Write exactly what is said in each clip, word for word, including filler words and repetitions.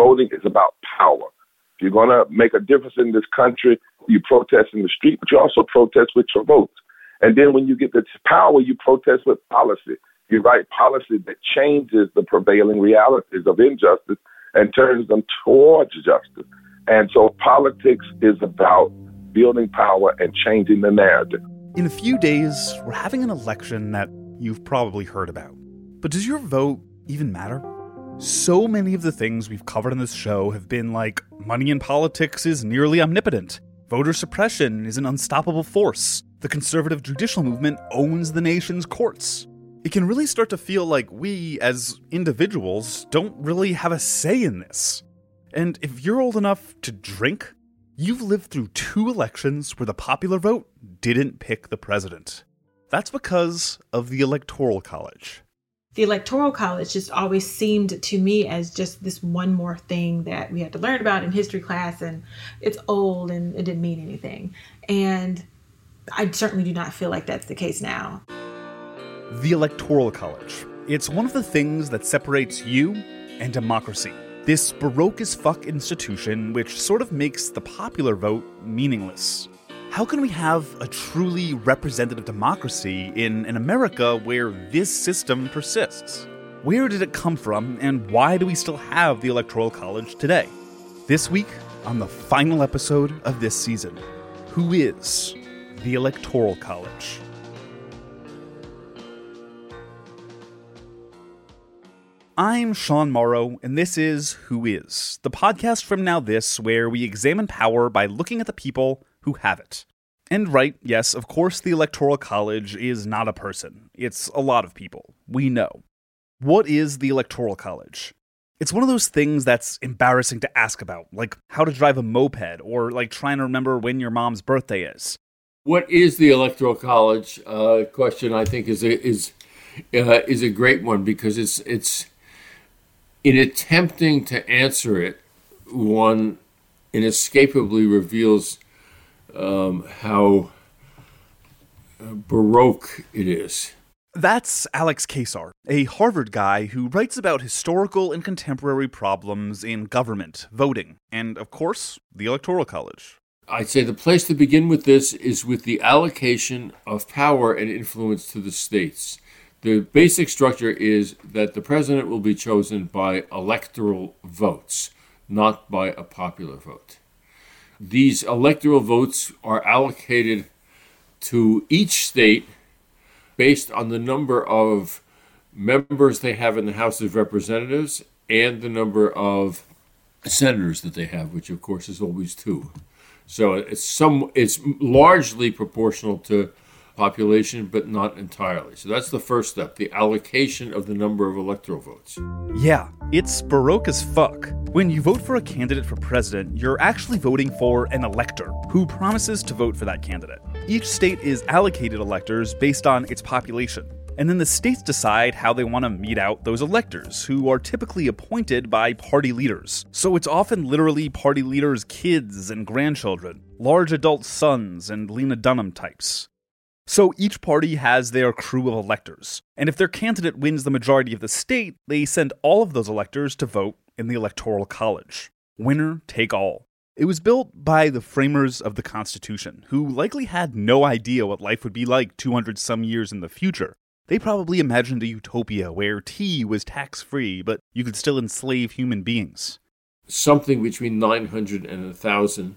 Voting is about power. If you're going to make a difference in this country, you protest in the street, but you also protest with your vote. And then when you get the power, you protest with policy. You write policy that changes the prevailing realities of injustice and turns them towards justice. And so politics is about building power and changing the narrative. In a few days, we're having an election that you've probably heard about. But does your vote even matter? So many of the things we've covered on this show have been like, money in politics is nearly omnipotent. Voter suppression is an unstoppable force. The conservative judicial movement owns the nation's courts. It can really start to feel like we, as individuals, don't really have a say in this. And if you're old enough to drink, you've lived through two elections where the popular vote didn't pick the president. That's because of the Electoral College. The Electoral College just always seemed to me as just this one more thing that we had to learn about in history class, and it's old and it didn't mean anything. And I certainly do not feel like that's the case now. The Electoral College. It's one of the things that separates you and democracy. This baroque as fuck institution which sort of makes the popular vote meaningless. How can we have a truly representative democracy in an America where this system persists? Where did it come from, and why do we still have the Electoral College today? This week, on the final episode of this season, who is the Electoral College? I'm Sean Morrow, and this is Who Is, the podcast from Now This, where we examine power by looking at the people who have it. And right, yes, of course the Electoral College is not a person. It's a lot of people. We know. What is the Electoral College? It's one of those things that's embarrassing to ask about, like how to drive a moped, or like trying to remember when your mom's birthday is. What is the Electoral College? Uh, question I think is a, is uh, is a great one, because it's it's in attempting to answer it, one inescapably reveals Um, how uh, baroque it is. That's Alex Keyssar, a Harvard guy who writes about historical and contemporary problems in government, voting, and, of course, the Electoral College. I'd say the place to begin with this is with the allocation of power and influence to the states. The basic structure is that the president will be chosen by electoral votes, not by a popular vote. These electoral votes are allocated to each state based on the number of members they have in the House of Representatives and the number of senators that they have, which of course is always two. So it's some it's largely proportional to population, but not entirely. So that's the first step, the allocation of the number of electoral votes. Yeah, it's baroque as fuck. When you vote for a candidate for president, you're actually voting for an elector who promises to vote for that candidate. Each state is allocated electors based on its population. And then the states decide how they want to mete out those electors, who are typically appointed by party leaders. So it's often literally party leaders' kids and grandchildren, large adult sons and Lena Dunham types. So each party has their crew of electors, and if their candidate wins the majority of the state, they send all of those electors to vote in the Electoral College. Winner take all. It was built by the framers of the Constitution, who likely had no idea what life would be like two hundred some years in the future. They probably imagined a utopia where tea was tax-free, but you could still enslave human beings. Something between nine hundred and one thousand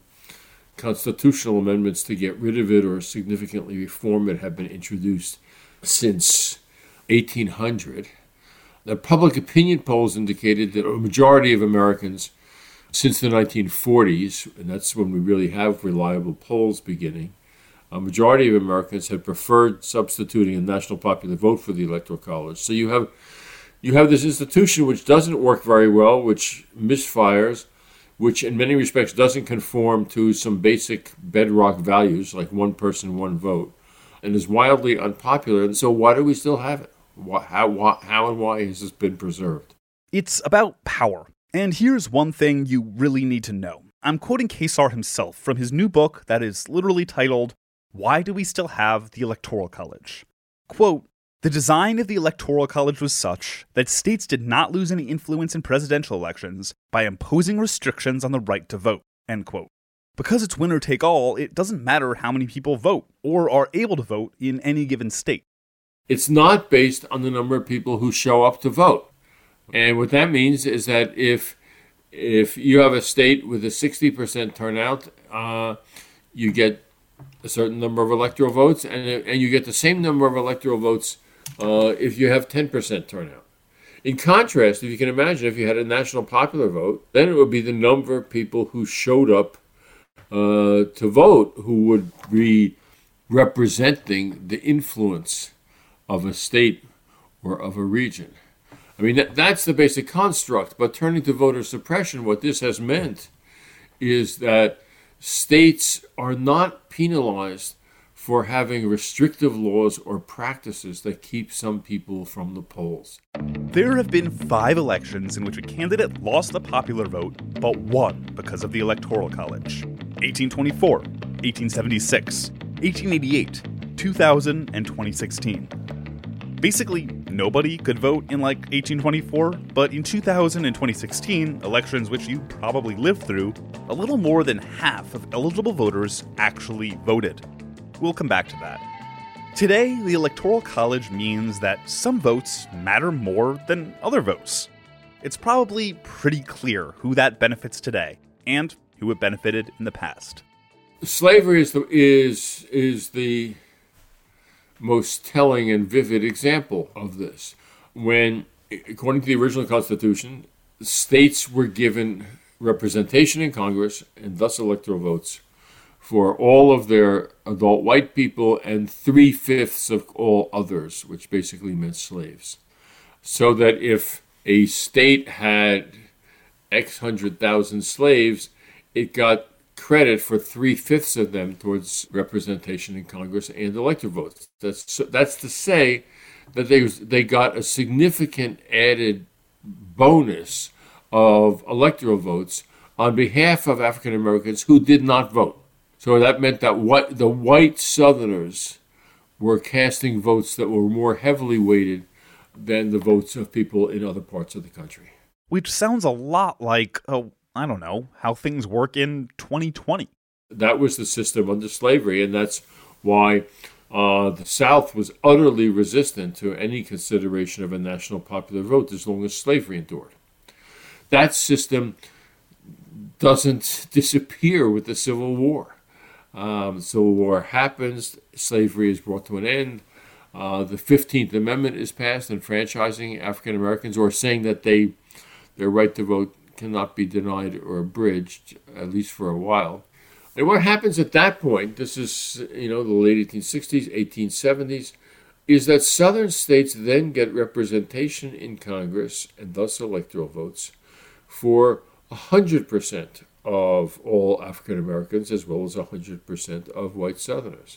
constitutional amendments to get rid of it or significantly reform it have been introduced since eighteen hundred. The public opinion polls indicated that a majority of Americans since the nineteen forties, and that's when we really have reliable polls beginning, a majority of Americans had preferred substituting a national popular vote for the Electoral College. So you have you have this institution which doesn't work very well, which misfires, which in many respects doesn't conform to some basic bedrock values like one person, one vote, and is wildly unpopular. And so why do we still have it? How, why, how and why has this been preserved? It's about power. And here's one thing you really need to know. I'm quoting Keyssar himself from his new book that is literally titled, Why Do We Still Have the Electoral College? Quote, The design of the Electoral College was such that states did not lose any influence in presidential elections by imposing restrictions on the right to vote, end quote. Because it's winner-take-all, it doesn't matter how many people vote or are able to vote in any given state. It's not based on the number of people who show up to vote. And what that means is that if if you have a state with a sixty percent turnout, uh, you get a certain number of electoral votes, and, and you get the same number of electoral votes uh, if you have ten percent turnout. In contrast, if you can imagine, if you had a national popular vote, then it would be the number of people who showed up Uh, to vote who would be representing the influence of a state or of a region. I mean, that, that's the basic construct. But turning to voter suppression, what this has meant is that states are not penalized for having restrictive laws or practices that keep some people from the polls. There have been five elections in which a candidate lost the popular vote but won because of the Electoral College. eighteen twenty-four, eighteen seventy-six, eighteen eighty-eight, two thousand, and twenty sixteen. Basically, nobody could vote in like eighteen twenty-four, but in two thousand and twenty sixteen, elections which you probably lived through, a little more than half of eligible voters actually voted. We'll come back to that. Today, the Electoral College means that some votes matter more than other votes. It's probably pretty clear who that benefits today, and who it benefited in the past. Slavery is the, is, is the most telling and vivid example of this. When, according to the original Constitution, states were given representation in Congress and thus electoral votes for all of their adult white people and three-fifths of all others, which basically meant slaves. So that if a state had X hundred thousand slaves, it got credit for three-fifths of them towards representation in Congress and electoral votes. That's that's to say that they they got a significant added bonus of electoral votes on behalf of African Americans who did not vote. So that meant that what the white Southerners were casting votes that were more heavily weighted than the votes of people in other parts of the country. Which sounds a lot like, oh, I don't know, how things work in twenty twenty. That was the system under slavery, and that's why uh, the South was utterly resistant to any consideration of a national popular vote as long as slavery endured. That system doesn't disappear with the Civil War. Um, Civil War happens, slavery is brought to an end, uh, the fifteenth Amendment is passed enfranchising African Americans or saying that they their right to vote cannot be denied or abridged, at least for a while. And what happens at that point, this is, you know, the late eighteen sixties, eighteen seventies, is that Southern states then get representation in Congress and thus electoral votes for one hundred percent of all African Americans, as well as one hundred percent of white Southerners.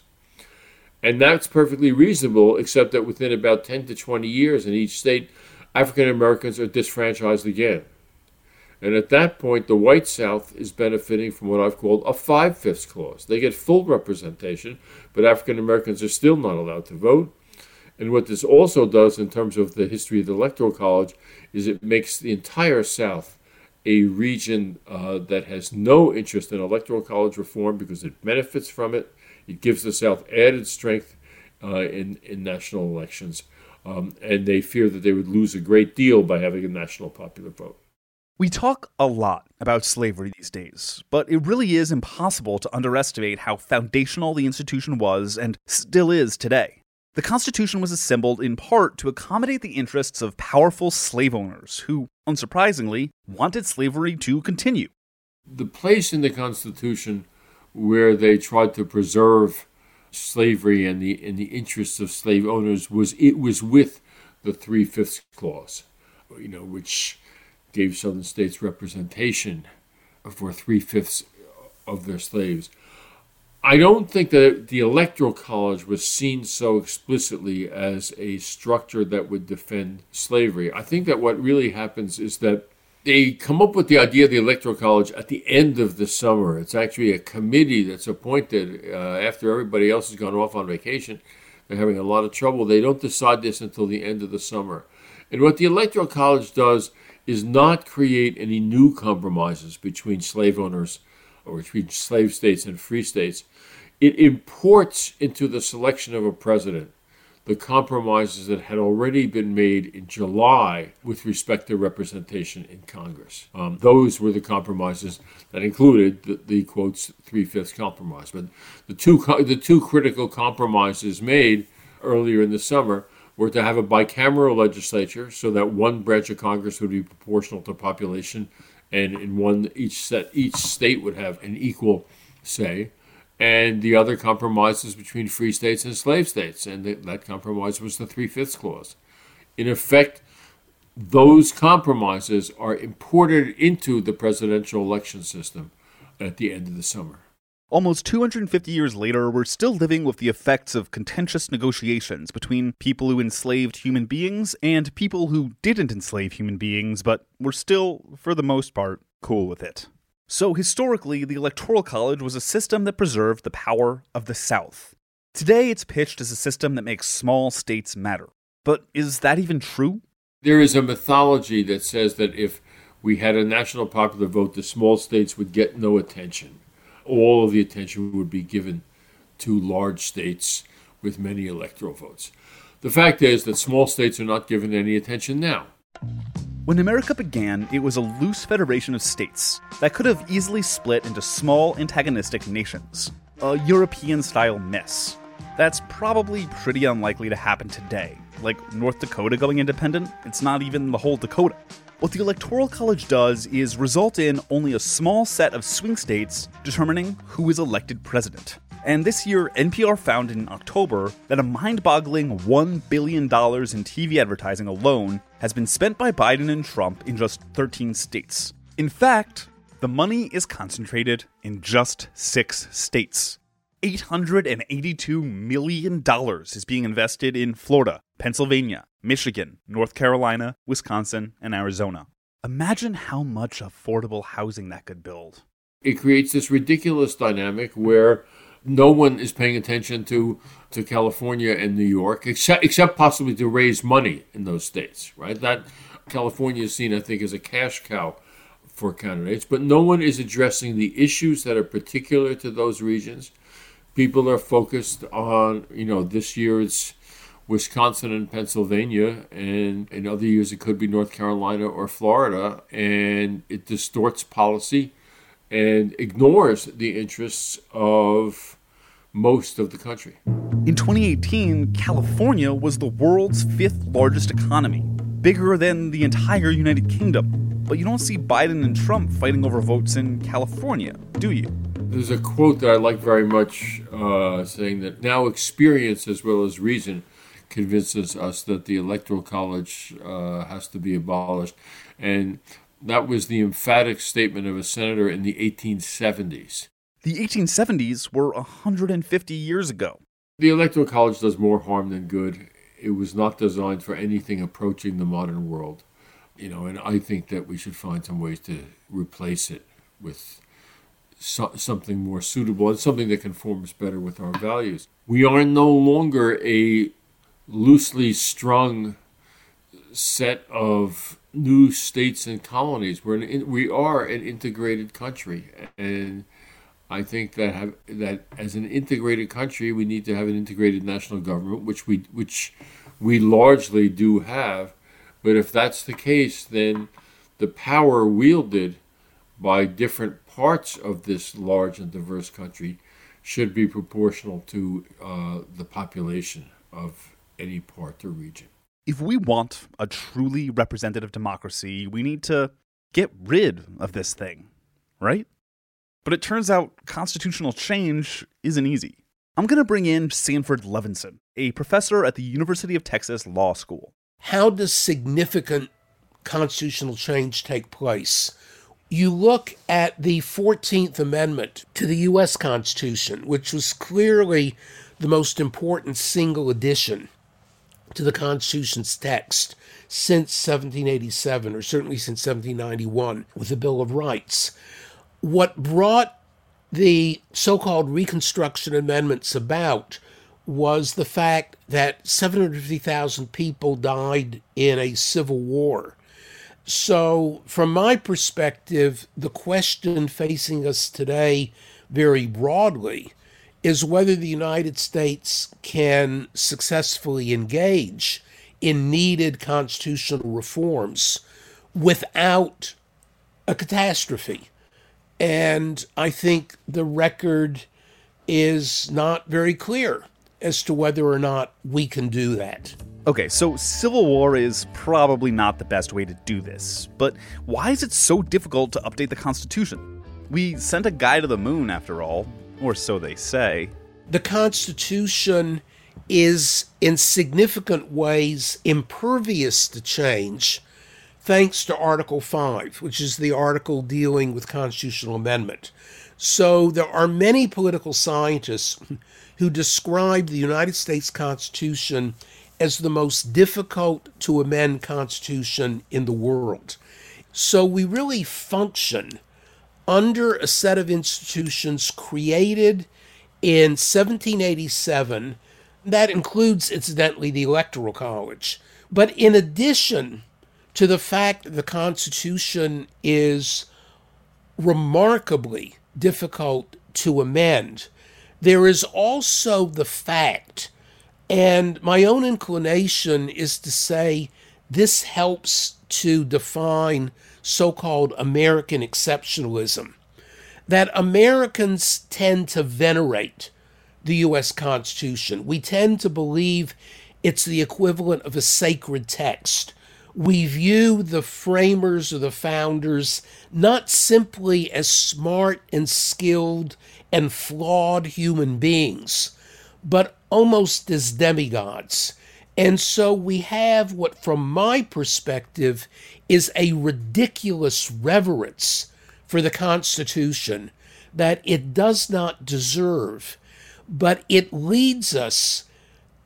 And that's perfectly reasonable, except that within about ten to twenty years in each state, African Americans are disfranchised again. And at that point, the white South is benefiting from what I've called a five-fifths clause. They get full representation, but African Americans are still not allowed to vote. And what this also does in terms of the history of the Electoral College is it makes the entire South a region uh, that has no interest in electoral college reform because it benefits from it. It gives the South added strength uh, in, in national elections. Um, and they fear that they would lose a great deal by having a national popular vote. We talk a lot about slavery these days, but it really is impossible to underestimate how foundational the institution was and still is today. The Constitution was assembled in part to accommodate the interests of powerful slave owners who, unsurprisingly, wanted slavery to continue. The place in the Constitution where they tried to preserve slavery and the and the interests of slave owners was it was with the three-fifths clause, you know, which gave Southern states representation for three-fifths of their slaves. I don't think that the Electoral College was seen so explicitly as a structure that would defend slavery. I think that what really happens is that they come up with the idea of the Electoral College at the end of the summer. It's actually a committee that's appointed uh, after everybody else has gone off on vacation They're having a lot of trouble. They don't decide this until the end of the summer. And what the Electoral College does is not create any new compromises between slave owners or between slave states and free states. It imports into the selection of a president the compromises that had already been made in July with respect to representation in Congress. Um, those were the compromises that included the, the quotes, three-fifths compromise. But the two, the two critical compromises made earlier in the summer were to have a bicameral legislature so that one branch of Congress would be proportional to population, and in one each set, each state would have an equal say. And the other compromises between free states and slave states, and that compromise was the three-fifths clause. In effect, those compromises are imported into the presidential election system at the end of the summer. Almost two hundred fifty years later, we're still living with the effects of contentious negotiations between people who enslaved human beings and people who didn't enslave human beings, but were still, for the most part, cool with it. So historically, the Electoral College was a system that preserved the power of the South. Today, it's pitched as a system that makes small states matter. But is that even true? There is a mythology that says that if we had a national popular vote, the small states would get no attention. All of the attention would be given to large states with many electoral votes. The fact is that small states are not given any attention now. When America began, it was a loose federation of states that could have easily split into small antagonistic nations, a European-style mess. That's probably pretty unlikely to happen today. Like North Dakota going independent, it's not even the whole Dakota. What the Electoral College does is result in only a small set of swing states determining who is elected president. And this year, N P R found in October that a mind-boggling one billion dollars in T V advertising alone has been spent by Biden and Trump in just thirteen states. In fact, the money is concentrated in just six states. eight hundred eighty-two million dollars is being invested in Florida, Pennsylvania, Michigan, North Carolina, Wisconsin, and Arizona. Imagine how much affordable housing that could build. It creates this ridiculous dynamic where no one is paying attention to, to California and New York, except except possibly to raise money in those states, right? That California is seen, I think, as a cash cow for candidates, but no one is addressing the issues that are particular to those regions. People are focused on, you know, this year it's Wisconsin and Pennsylvania, and in other years it could be North Carolina or Florida, and it distorts policy and ignores the interests of most of the country. In twenty eighteen, California was the world's fifth largest economy, bigger than the entire United Kingdom. But you don't see Biden and Trump fighting over votes in California, do you? There's a quote that I like very much, uh, saying that now experience as well as reason convinces us that the Electoral College uh, has to be abolished. And that was the emphatic statement of a senator in the eighteen seventies. The eighteen seventies were one hundred fifty years ago. The Electoral College does more harm than good. It was not designed for anything approaching the modern world. You know, and I think that we should find some ways to replace it with so- something more suitable and something that conforms better with our values. We are no longer a loosely strung set of new states and colonies. We're an, we are an integrated country, and I think that have, that as an integrated country, we need to have an integrated national government, which we which we largely do have. But if that's the case, then the power wielded by different parts of this large and diverse country should be proportional to uh, the population of any part or region. If we want a truly representative democracy, we need to get rid of this thing, right? But it turns out constitutional change isn't easy. I'm going to bring in Sanford Levinson, a professor at the University of Texas Law School. How does significant constitutional change take place? You look at the fourteenth Amendment to the U S Constitution, which was clearly the most important single addition to the Constitution's text since seventeen eighty-seven, or certainly since seventeen ninety-one, with the Bill of Rights. What brought the so-called Reconstruction Amendments about was the fact that seven hundred fifty thousand people died in a civil war. So from my perspective, the question facing us today very broadly is whether the United States can successfully engage in needed constitutional reforms without a catastrophe. And I think the record is not very clear as to whether or not we can do that. Okay, so civil war is probably not the best way to do this, but why is it so difficult to update the Constitution? We sent a guy to the moon, after all, or so they say. The Constitution is in significant ways impervious to change, thanks to Article five, which is the article dealing with constitutional amendment. So there are many political scientists who describe the United States Constitution as the most difficult to amend Constitution in the world. So we really function under a set of institutions created in seventeen eighty-seven. That includes, incidentally, the Electoral College. But in addition to the fact that the Constitution is remarkably difficult to amend, there is also the fact, and my own inclination is to say this helps to define so-called American exceptionalism, that Americans tend to venerate the U S Constitution. We tend to believe it's the equivalent of a sacred text. We view the framers or the founders not simply as smart and skilled and flawed human beings, but almost as demigods. And so we have what, from my perspective, is a ridiculous reverence for the Constitution that it does not deserve, but it leads us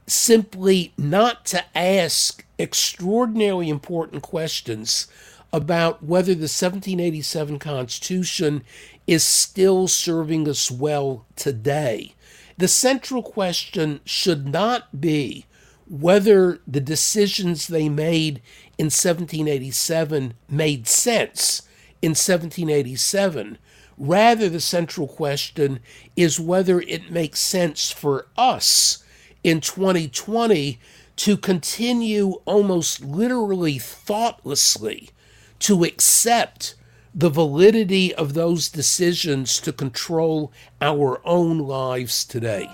simply not to ask extraordinarily important questions about whether the seventeen eighty-seven Constitution is still serving us well today. The central question should not be whether the decisions they made in seventeen eighty-seven made sense in seventeen eighty-seven. Rather, the central question is whether it makes sense for us in twenty twenty to continue almost literally thoughtlessly to accept the validity of those decisions to control our own lives today.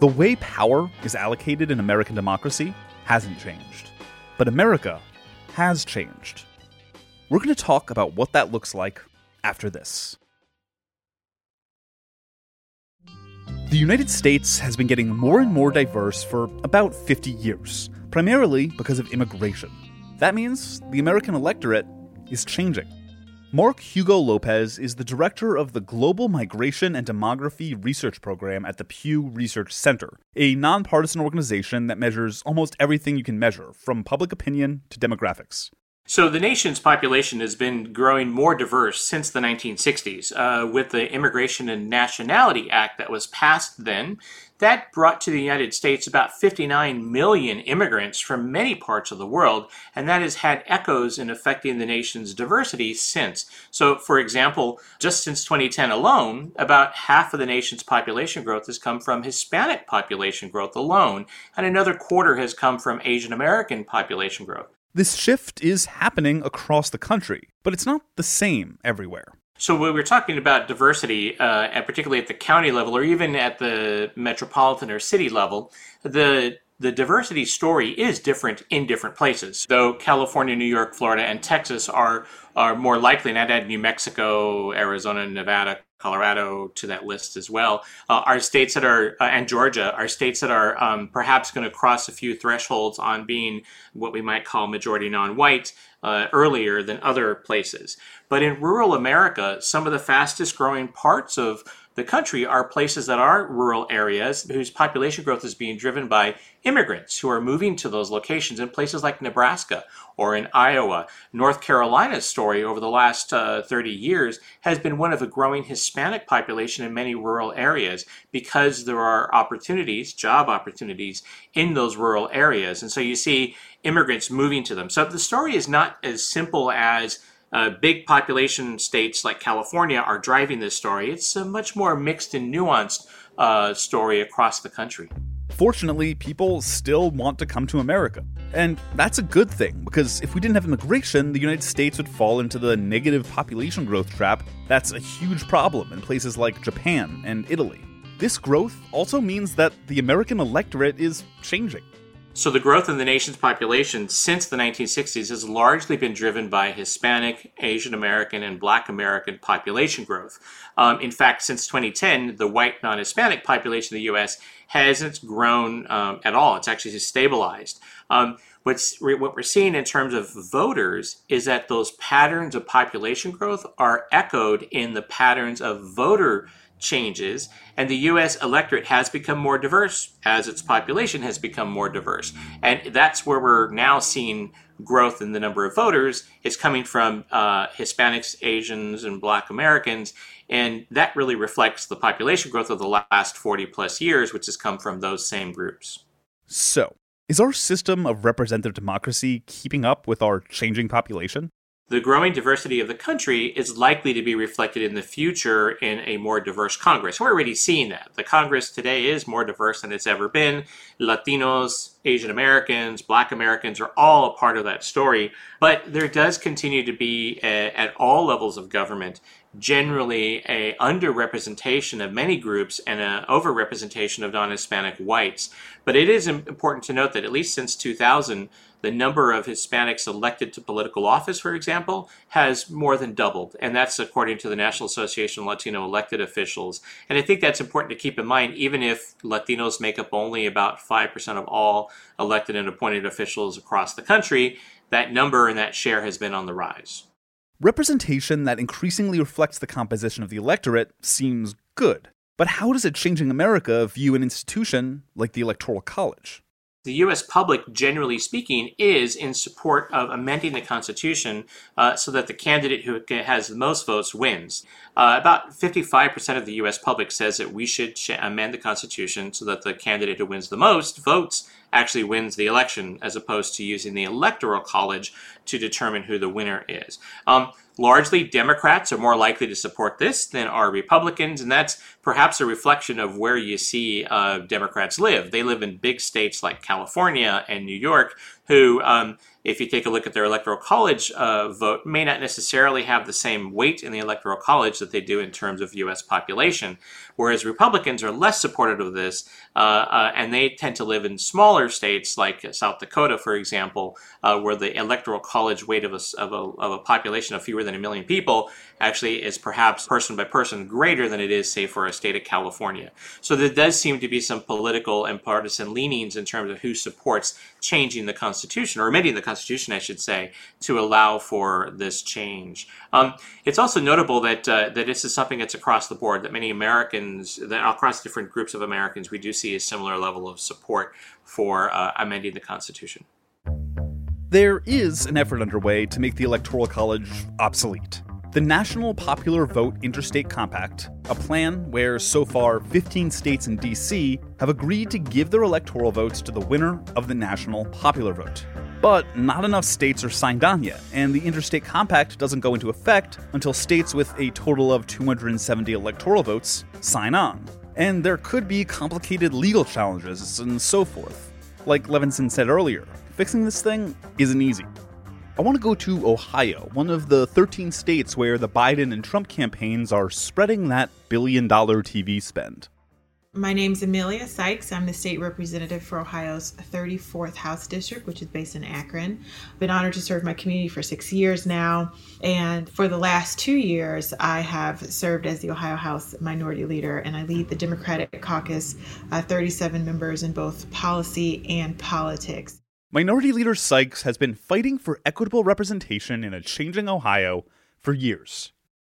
The way power is allocated in American democracy hasn't changed, but America has changed. We're going to talk about what that looks like after this. The United States has been getting more and more diverse for about fifty years, primarily because of immigration. That means the American electorate is changing. Mark Hugo Lopez is the director of the Global Migration and Demography Research Program at the Pew Research Center, a nonpartisan organization that measures almost everything you can measure, from public opinion to demographics. So the nation's population has been growing more diverse since the nineteen sixties. Uh, with the Immigration and Nationality Act that was passed then, that brought to the United States about fifty-nine million immigrants from many parts of the world, and that has had echoes in affecting the nation's diversity since. So, for example, just since twenty ten alone, about half of the nation's population growth has come from Hispanic population growth alone, and another quarter has come from Asian American population growth. This shift is happening across the country, but it's not the same everywhere. So when we're talking about diversity, uh, and particularly at the county level or even at the metropolitan or city level, the The diversity story is different in different places, though California, New York, Florida, and Texas are are more likely, and I'd add New Mexico, Arizona, Nevada, Colorado to that list as well. Uh, are states that are, uh, and Georgia, are states that are um, perhaps going to cross a few thresholds on being what we might call majority non-white uh, earlier than other places. But in rural America, some of the fastest growing parts of the country are places that are rural areas whose population growth is being driven by immigrants who are moving to those locations in places like Nebraska or in Iowa. North Carolina's story over the last uh, thirty years has been one of a growing Hispanic population in many rural areas because there are opportunities, job opportunities in those rural areas. And so you see immigrants moving to them. So the story is not as simple as Uh, big population states like California are driving this story. It's a much more mixed and nuanced uh, story across the country. Fortunately, people still want to come to America. And that's a good thing, because if we didn't have immigration, the United States would fall into the negative population growth trap. That's a huge problem in places like Japan and Italy. This growth also means that the American electorate is changing. So the growth in the nation's population since the nineteen sixties has largely been driven by Hispanic, Asian American, and Black American population growth. Um, in fact, since twenty ten, the white non-Hispanic population in the U S hasn't grown um, at all. It's actually just stabilized. Um, what's, what we're seeing in terms of voters is that those patterns of population growth are echoed in the patterns of voter changes, and the U S electorate has become more diverse as its population has become more diverse. And that's where we're now seeing growth in the number of voters. It's coming from uh, Hispanics, Asians, and Black Americans, and that really reflects the population growth of the last forty plus years, which has come from those same groups. So, is our system of representative democracy keeping up with our changing population? The growing diversity of the country is likely to be reflected in the future in a more diverse Congress. We're already seeing that. The Congress today is more diverse than it's ever been. Latinos, Asian Americans, Black Americans are all a part of that story. But there does continue to be, a, at all levels of government, generally a underrepresentation of many groups and an overrepresentation of non-Hispanic whites. But it is important to note that at least since two thousand, the number of Hispanics elected to political office, for example, has more than doubled. And that's according to the National Association of Latino Elected Officials. And I think that's important to keep in mind, even if Latinos make up only about five percent of all elected and appointed officials across the country, that number and that share has been on the rise. Representation that increasingly reflects the composition of the electorate seems good. But how does a changing America view an institution like the Electoral College? The U S public, generally speaking, is in support of amending the Constitution uh, so that the candidate who has the most votes wins. Uh, about fifty-five percent of the U S public says that we should sh- amend the Constitution so that the candidate who wins the most votes actually wins the election, as opposed to using the Electoral College to determine who the winner is. Um, Largely, Democrats are more likely to support this than are Republicans, and that's perhaps a reflection of where you see uh, Democrats live. They live in big states like California and New York, who, um, if you take a look at their Electoral College uh, vote, may not necessarily have the same weight in the Electoral College that they do in terms of U S population, whereas Republicans are less supportive of this, uh, uh, and they tend to live in smaller states like South Dakota, for example, uh, where the Electoral College weight of a, of, a, of a population of fewer than a million people actually is perhaps person by person greater than it is, say, for a state of California. So there does seem to be some political and partisan leanings in terms of who supports changing the Constitution. Constitution, or amending the Constitution, I should say, to allow for this change. Um, it's also notable that uh, that this is something that's across the board, that many Americans, that across different groups of Americans, we do see a similar level of support for uh, amending the Constitution. There is an effort underway to make the Electoral College obsolete. The National Popular Vote Interstate Compact, a plan where so far fifteen states and D C have agreed to give their electoral votes to the winner of the National Popular Vote. But not enough states are signed on yet, and the Interstate Compact doesn't go into effect until states with a total of two hundred seventy electoral votes sign on. And there could be complicated legal challenges and so forth. Like Levinson said earlier, fixing this thing isn't easy. I want to go to Ohio, one of the thirteen states where the Biden and Trump campaigns are spreading that billion-dollar T V spend. My name's Emilia Sykes. I'm the state representative for Ohio's thirty-fourth House District, which is based in Akron. I've been honored to serve my community for six years now. And for the last two years, I have served as the Ohio House Minority Leader, and I lead the Democratic Caucus, uh, thirty-seven members in both policy and politics. Minority Leader Sykes has been fighting for equitable representation in a changing Ohio for years.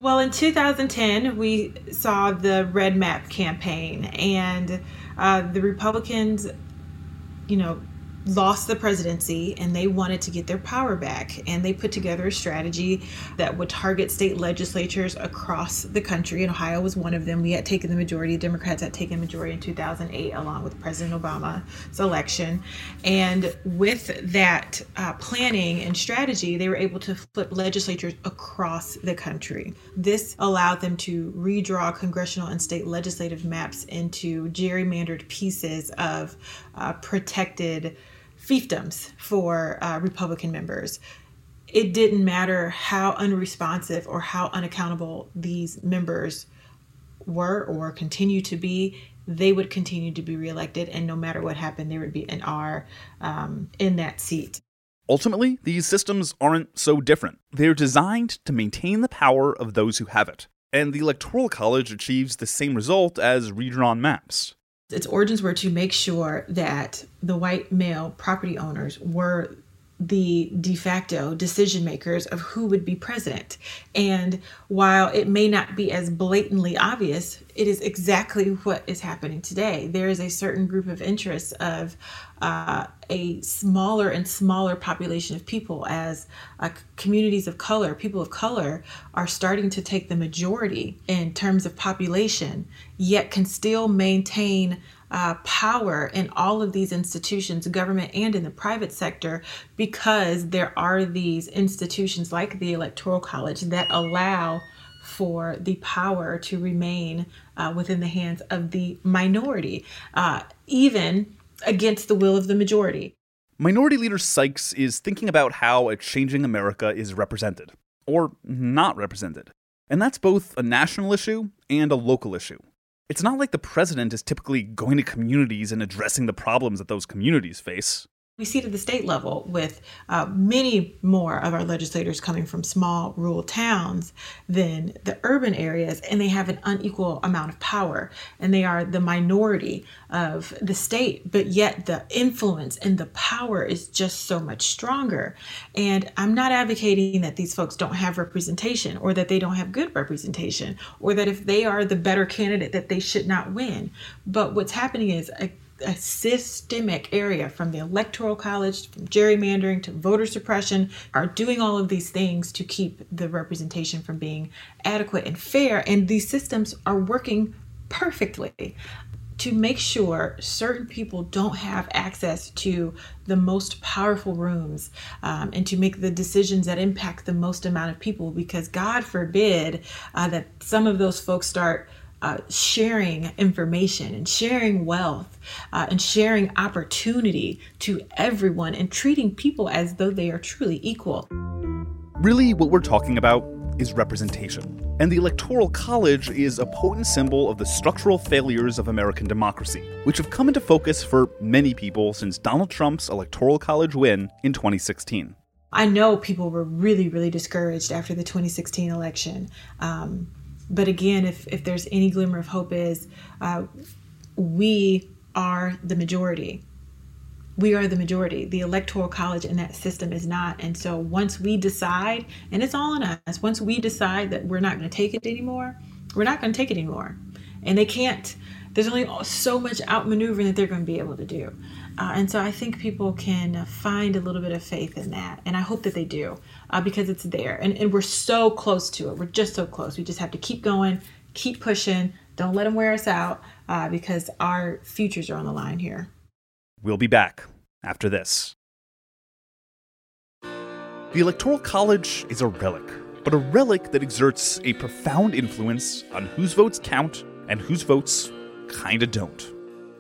Well, in two thousand ten, we saw the Red Map campaign, and uh, the Republicans, you know, lost the presidency, and they wanted to get their power back. And they put together a strategy that would target state legislatures across the country, and Ohio was one of them. We had taken the majority, Democrats had taken the majority in two thousand eight, along with President Obama's election. And with that uh, planning and strategy, they were able to flip legislatures across the country. This allowed them to redraw congressional and state legislative maps into gerrymandered pieces of uh, protected fiefdoms for uh, Republican members. It didn't matter how unresponsive or how unaccountable these members were or continue to be, they would continue to be reelected, and no matter what happened, there would be an R um, in that seat. Ultimately, these systems aren't so different. They're designed to maintain the power of those who have it, and the Electoral College achieves the same result as redrawn maps. Its origins were to make sure that the white male property owners were the de facto decision makers of who would be president. And while it may not be as blatantly obvious, it is exactly what is happening today. There is a certain group of interests of uh, a smaller and smaller population of people as uh, communities of color, people of color are starting to take the majority in terms of population, yet can still maintain Uh, power in all of these institutions, government and in the private sector, because there are these institutions like the Electoral College that allow for the power to remain uh, within the hands of the minority, uh, even against the will of the majority. Minority Leader Sykes is thinking about how a changing America is represented, or not represented. And that's both a national issue and a local issue. It's not like the president is typically going to communities and addressing the problems that those communities face. We see it at the state level with uh, many more of our legislators coming from small rural towns than the urban areas, and they have an unequal amount of power, and they are the minority of the state, but yet the influence and the power is just so much stronger. And I'm not advocating that these folks don't have representation or that they don't have good representation or that if they are the better candidate that they should not win. But what's happening is a a systemic area, from the Electoral College, from gerrymandering to voter suppression, are doing all of these things to keep the representation from being adequate and fair. And these systems are working perfectly to make sure certain people don't have access to the most powerful rooms um, and to make the decisions that impact the most amount of people, because God forbid uh, that some of those folks start Uh, sharing information and sharing wealth uh, and sharing opportunity to everyone and treating people as though they are truly equal. Really, what we're talking about is representation. And the Electoral College is a potent symbol of the structural failures of American democracy, which have come into focus for many people since Donald Trump's Electoral College win in twenty sixteen. I know people were really, really discouraged after the twenty sixteen election. Um, But again, if, if there's any glimmer of hope is, uh, we are the majority. We are the majority. The Electoral College in that system is not. And so once we decide, and it's all on us, once we decide that we're not going to take it anymore, we're not going to take it anymore. And they can't, there's only so much outmaneuvering that they're going to be able to do. Uh, and so I think people can find a little bit of faith in that. And I hope that they do, uh, because it's there. And, and we're so close to it. We're just so close. We just have to keep going, keep pushing. Don't let them wear us out, uh, because our futures are on the line here. We'll be back after this. The Electoral College is a relic, but a relic that exerts a profound influence on whose votes count and whose votes kinda don't.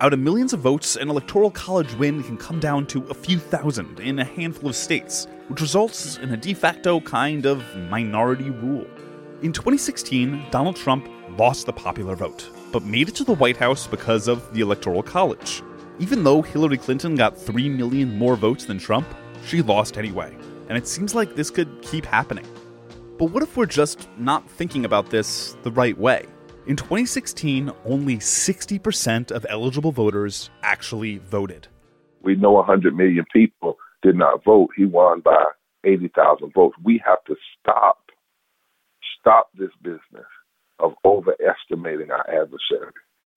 Out of millions of votes, an Electoral College win can come down to a few thousand in a handful of states, which results in a de facto kind of minority rule. In twenty sixteen, Donald Trump lost the popular vote, but made it to the White House because of the Electoral College. Even though Hillary Clinton got three million more votes than Trump, she lost anyway, and it seems like this could keep happening. But what if we're just not thinking about this the right way? In twenty sixteen, only sixty percent of eligible voters actually voted. We know one hundred million people did not vote. He won by eighty thousand votes. We have to stop stop this business of overestimating our adversary.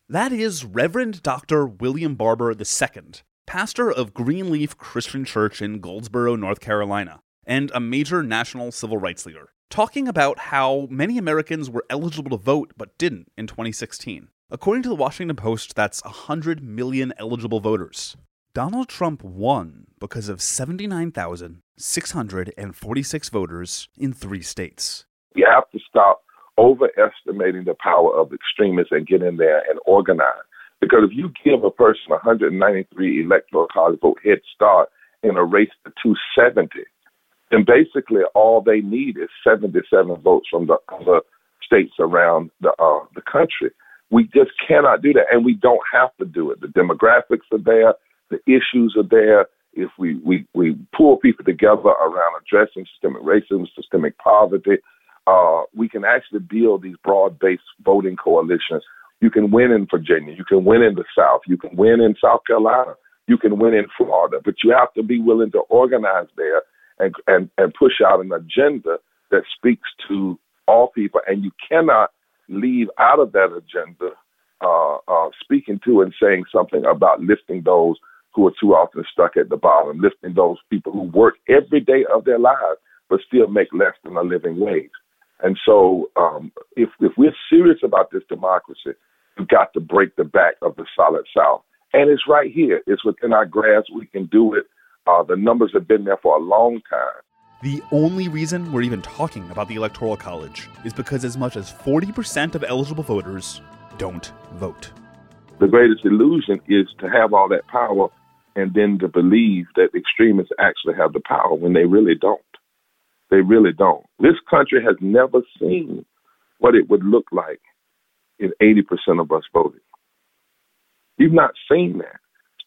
That is Reverend Doctor William Barber the Second, pastor of Greenleaf Christian Church in Goldsboro, North Carolina, and a major national civil rights leader, talking about how many Americans were eligible to vote but didn't in twenty sixteen. According to the Washington Post, that's one hundred million eligible voters. Donald Trump won because of seventy-nine thousand six hundred forty-six voters in three states. You have to stop overestimating the power of extremists and get in there and organize. Because if you give a person one hundred ninety-three electoral college vote head start in a race to two seventy, then basically all they need is seventy-seven votes from the other states around the uh, the country. We just cannot do that, and we don't have to do it. The demographics are there. The issues are there. If we, we, we pull people together around addressing systemic racism, systemic poverty, uh, we can actually build these broad-based voting coalitions. You can win in Virginia. You can win in the South. You can win in South Carolina. You can win in Florida. But you have to be willing to organize there and, and, and push out an agenda that speaks to all people. And you cannot leave out of that agenda uh, uh, speaking to and saying something about lifting those who are too often stuck at the bottom, lifting those people who work every day of their lives but still make less than a living wage. And so um, if, if we're serious about this democracy, we've got to break the back of the solid South. And it's right here. It's within our grasp. We can do it. Uh, the numbers have been there for a long time. The only reason we're even talking about the Electoral College is because as much as forty percent of eligible voters don't vote. The greatest illusion is to have all that power and then to believe that extremists actually have the power when they really don't. They really don't. This country has never seen what it would look like if eighty percent of us voted. You've not seen that.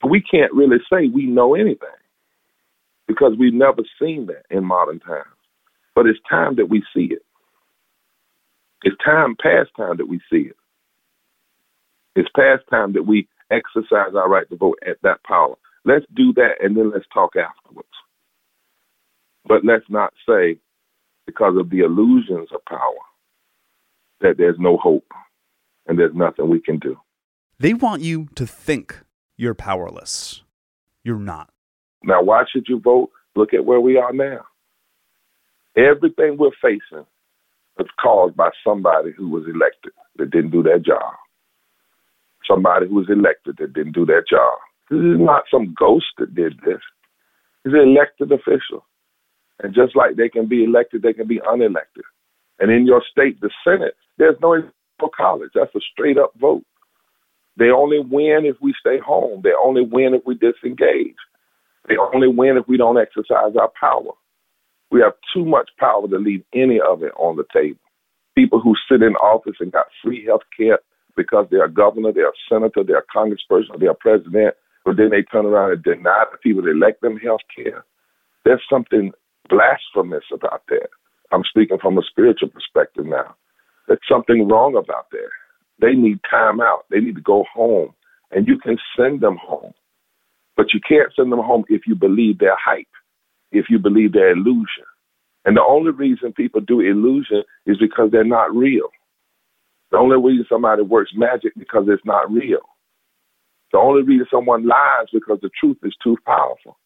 So we can't really say we know anything, because we've never seen that in modern times. But it's time that we see it. It's time, past time that we see it. It's past time that we exercise our right to vote at that power. Let's do that, and then let's talk afterwards. But let's not say, because of the illusions of power, that there's no hope and there's nothing we can do. They want you to think you're powerless. You're not. Now, why should you vote? Look at where we are now. Everything we're facing is caused by somebody who was elected that didn't do their job. Somebody who was elected that didn't do their job. This is not some ghost that did this. It's an elected official. And just like they can be elected, they can be unelected. And in your state, the Senate, there's no electoral college. That's a straight-up vote. They only win if we stay home. They only win if we disengage. They only win if we don't exercise our power. We have too much power to leave any of it on the table. People who sit in office and got free health care because they're a governor, they're a senator, they're a congressperson, they're a president, but then they turn around and deny the people that elect them health care. There's something blasphemous about that. I'm speaking from a spiritual perspective now. There's something wrong about that. They need time out. They need to go home. And you can send them home. But you can't send them home if you believe their hype, if you believe their illusion. And the only reason people do illusion is because they're not real. The only reason somebody works magic because it's not real. The only reason someone lies because the truth is too powerful.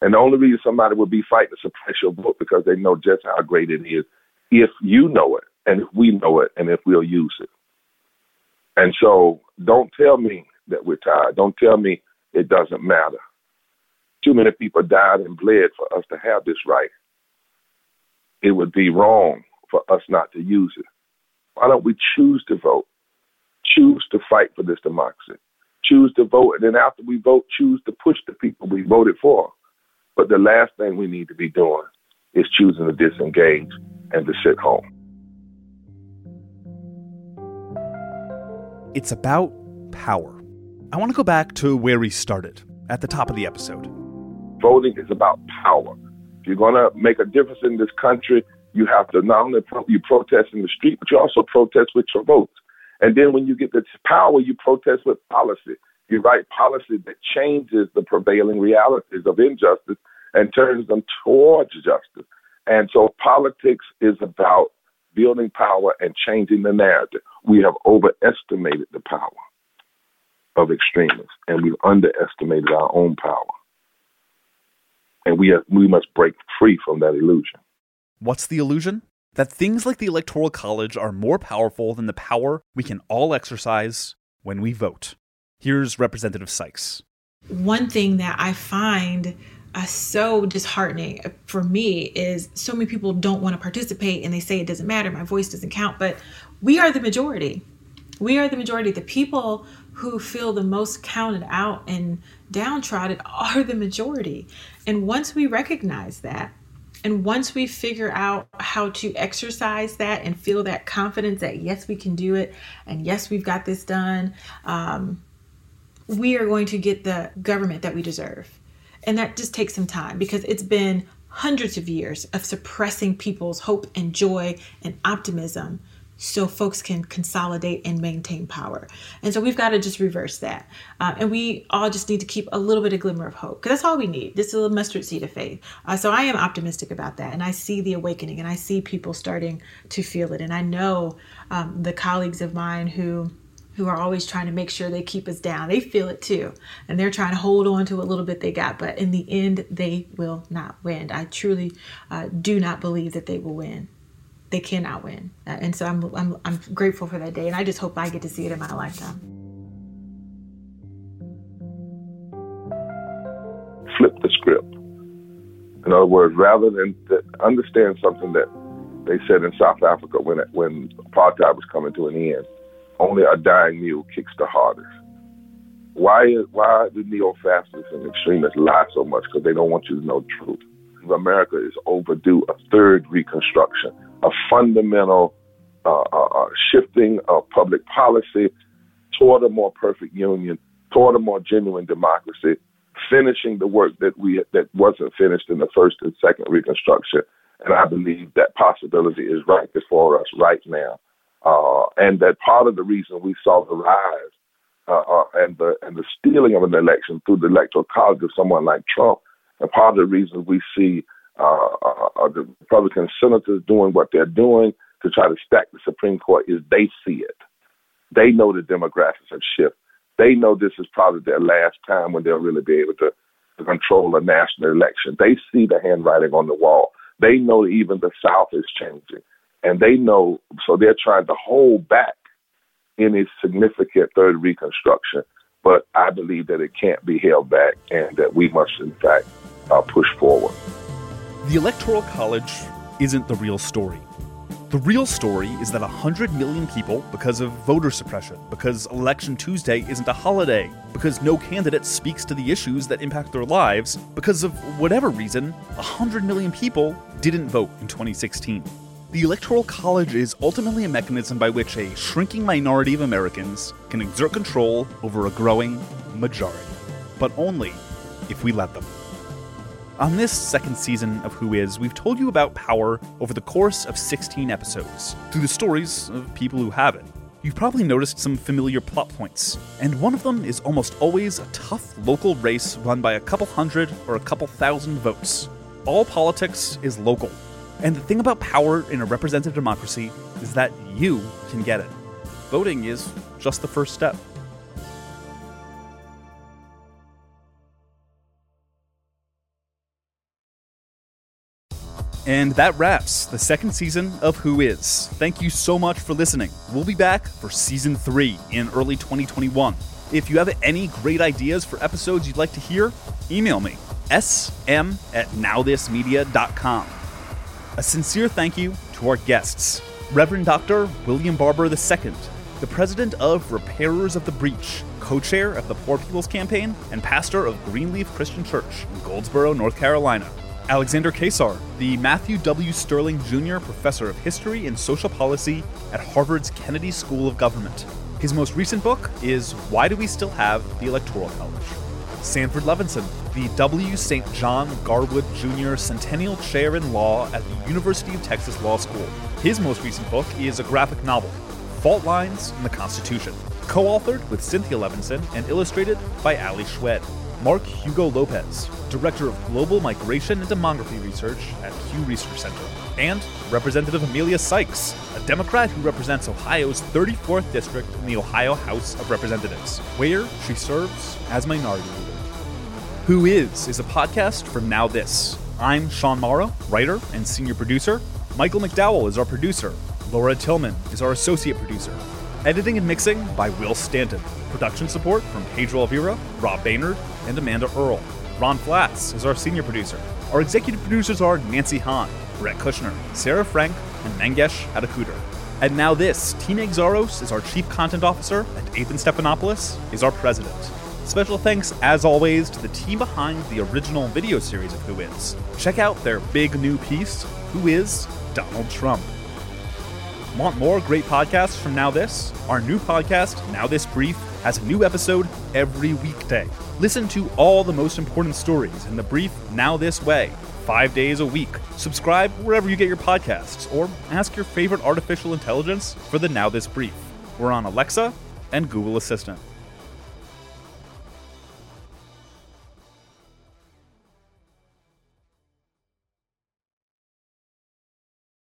And the only reason somebody would be fighting to suppress your book because they know just how great it is if you know it and if we know it and if we'll use it. And so don't tell me that we're tired. Don't tell me it doesn't matter. Too many people died and bled for us to have this right. It would be wrong for us not to use it. Why don't we choose to vote? Choose to fight for this democracy. Choose to vote, and then after we vote, choose to push the people we voted for. But the last thing we need to be doing is choosing to disengage and to sit home. It's about power. I want to go back to where we started, at the top of the episode. Voting is about power. If you're going to make a difference in this country, you have to not only pro- you protest in the street, but you also protest with your votes. And then when you get the power, you protest with policy. You write policy that changes the prevailing realities of injustice and turns them towards justice. And so politics is about building power and changing the narrative. We have overestimated the power of extremists, and we've underestimated our own power. And we have, we must break free from that illusion. What's the illusion? That things like the Electoral College are more powerful than the power we can all exercise when we vote. Here's Representative Sykes. One thing that I find uh, so disheartening for me is so many people don't want to participate, and they say it doesn't matter, my voice doesn't count, but we are the majority. We are the majority. The people who feel the most counted out and downtrodden are the majority. And once we recognize that, and once we figure out how to exercise that and feel that confidence that, yes, we can do it, and yes, we've got this done, um, we are going to get the government that we deserve. And that just takes some time, because it's been hundreds of years of suppressing people's hope and joy and optimism so folks can consolidate and maintain power. And so we've got to just reverse that. Uh, and we all just need to keep a little bit of glimmer of hope, because that's all we need. This is a mustard seed of faith. Uh, so I am optimistic about that. And I see the awakening, and I see people starting to feel it. And I know um, the colleagues of mine who who are always trying to make sure they keep us down, they feel it too. And they're trying to hold on to a little bit they got, but in the end, they will not win. I truly uh, do not believe that they will win. They cannot win. Uh, and so I'm, I'm, I'm grateful for that day, and I just hope I get to see it in my lifetime. Flip the script. In other words, rather than th- understand something that they said in South Africa when, it, when apartheid was coming to an end, only a dying mule kicks the hardest. Why is, why do neo-fascists and extremists lie so much? Because they don't want you to know the truth. America is overdue a third reconstruction, a fundamental uh, uh, shifting of public policy toward a more perfect union, toward a more genuine democracy, finishing the work that we that wasn't finished in the first and second reconstruction. And I believe that possibility is right before us right now. Uh, and that part of the reason we saw the rise uh, uh, and the and the stealing of an election through the Electoral College of someone like Trump, and part of the reason we see uh, uh, the Republican senators doing what they're doing to try to stack the Supreme Court is they see it. They know the demographics have shifted. They know this is probably their last time when they'll really be able to, to control a national election. They see the handwriting on the wall. They know even the South is changing. And they know, so they're trying to hold back any significant third reconstruction. But I believe that it can't be held back, and that we must, in fact, uh, push forward. The Electoral College isn't the real story. The real story is that one hundred million people, because of voter suppression, because Election Tuesday isn't a holiday, because no candidate speaks to the issues that impact their lives, because of whatever reason, one hundred million people didn't vote in twenty sixteen. The Electoral College is ultimately a mechanism by which a shrinking minority of Americans can exert control over a growing majority, but only if we let them. On this second season of Who Is, we've told you about power over the course of sixteen episodes, through the stories of people who have it. You've probably noticed some familiar plot points, and one of them is almost always a tough local race run by a couple hundred or a couple thousand votes. All politics is local. And the thing about power in a representative democracy is that you can get it. Voting is just the first step. And that wraps the second season of Who Is. Thank you so much for listening. We'll be back for season three in early twenty twenty-one. If you have any great ideas for episodes you'd like to hear, email me, s m at now this media dot com. A sincere thank you to our guests, Reverend Doctor William Barber the Second, the president of Repairers of the Breach, co-chair of the Poor People's Campaign, and pastor of Greenleaf Christian Church in Goldsboro, North Carolina. Alexander Keyssar, the Matthew W. Sterling Junior Professor of History and Social Policy at Harvard's Kennedy School of Government. His most recent book is Why Do We Still Have the Electoral College? Sanford Levinson, the W. Saint John Garwood Junior Centennial Chair in Law at the University of Texas Law School. His most recent book is a graphic novel, Fault Lines in the Constitution, co-authored with Cynthia Levinson and illustrated by Ali Schwed. Mark Hugo Lopez, Director of Global Migration and Demography Research at Pew Research Center, and Representative Emilia Sykes, a Democrat who represents Ohio's thirty-fourth District in the Ohio House of Representatives, where she serves as minority leader. Who Is is a podcast from Now This. I'm Sean Morrow, writer and senior producer. Michael McDowell is our producer. Laura Tillman is our associate producer. Editing and mixing by Will Stanton. Production support from Pedro Alvira, Rob Baynard, and Amanda Earle. Ron Flats is our senior producer. Our executive producers are Nancy Hahn, Brett Kushner, Sarah Frank, and Mangesh Adekudar. And Now This, Tim Exarhos is our chief content officer, and Athan Stephanopoulos is our president. Special thanks, as always, to the team behind the original video series of Who Is. Check out their big new piece, Who Is Donald Trump? Want more great podcasts from Now This? Our new podcast, Now This Brief, has a new episode every weekday. Listen to all the most important stories in the brief Now This way, five days a week. Subscribe wherever you get your podcasts, or ask your favorite artificial intelligence for the Now This Brief. We're on Alexa and Google Assistant.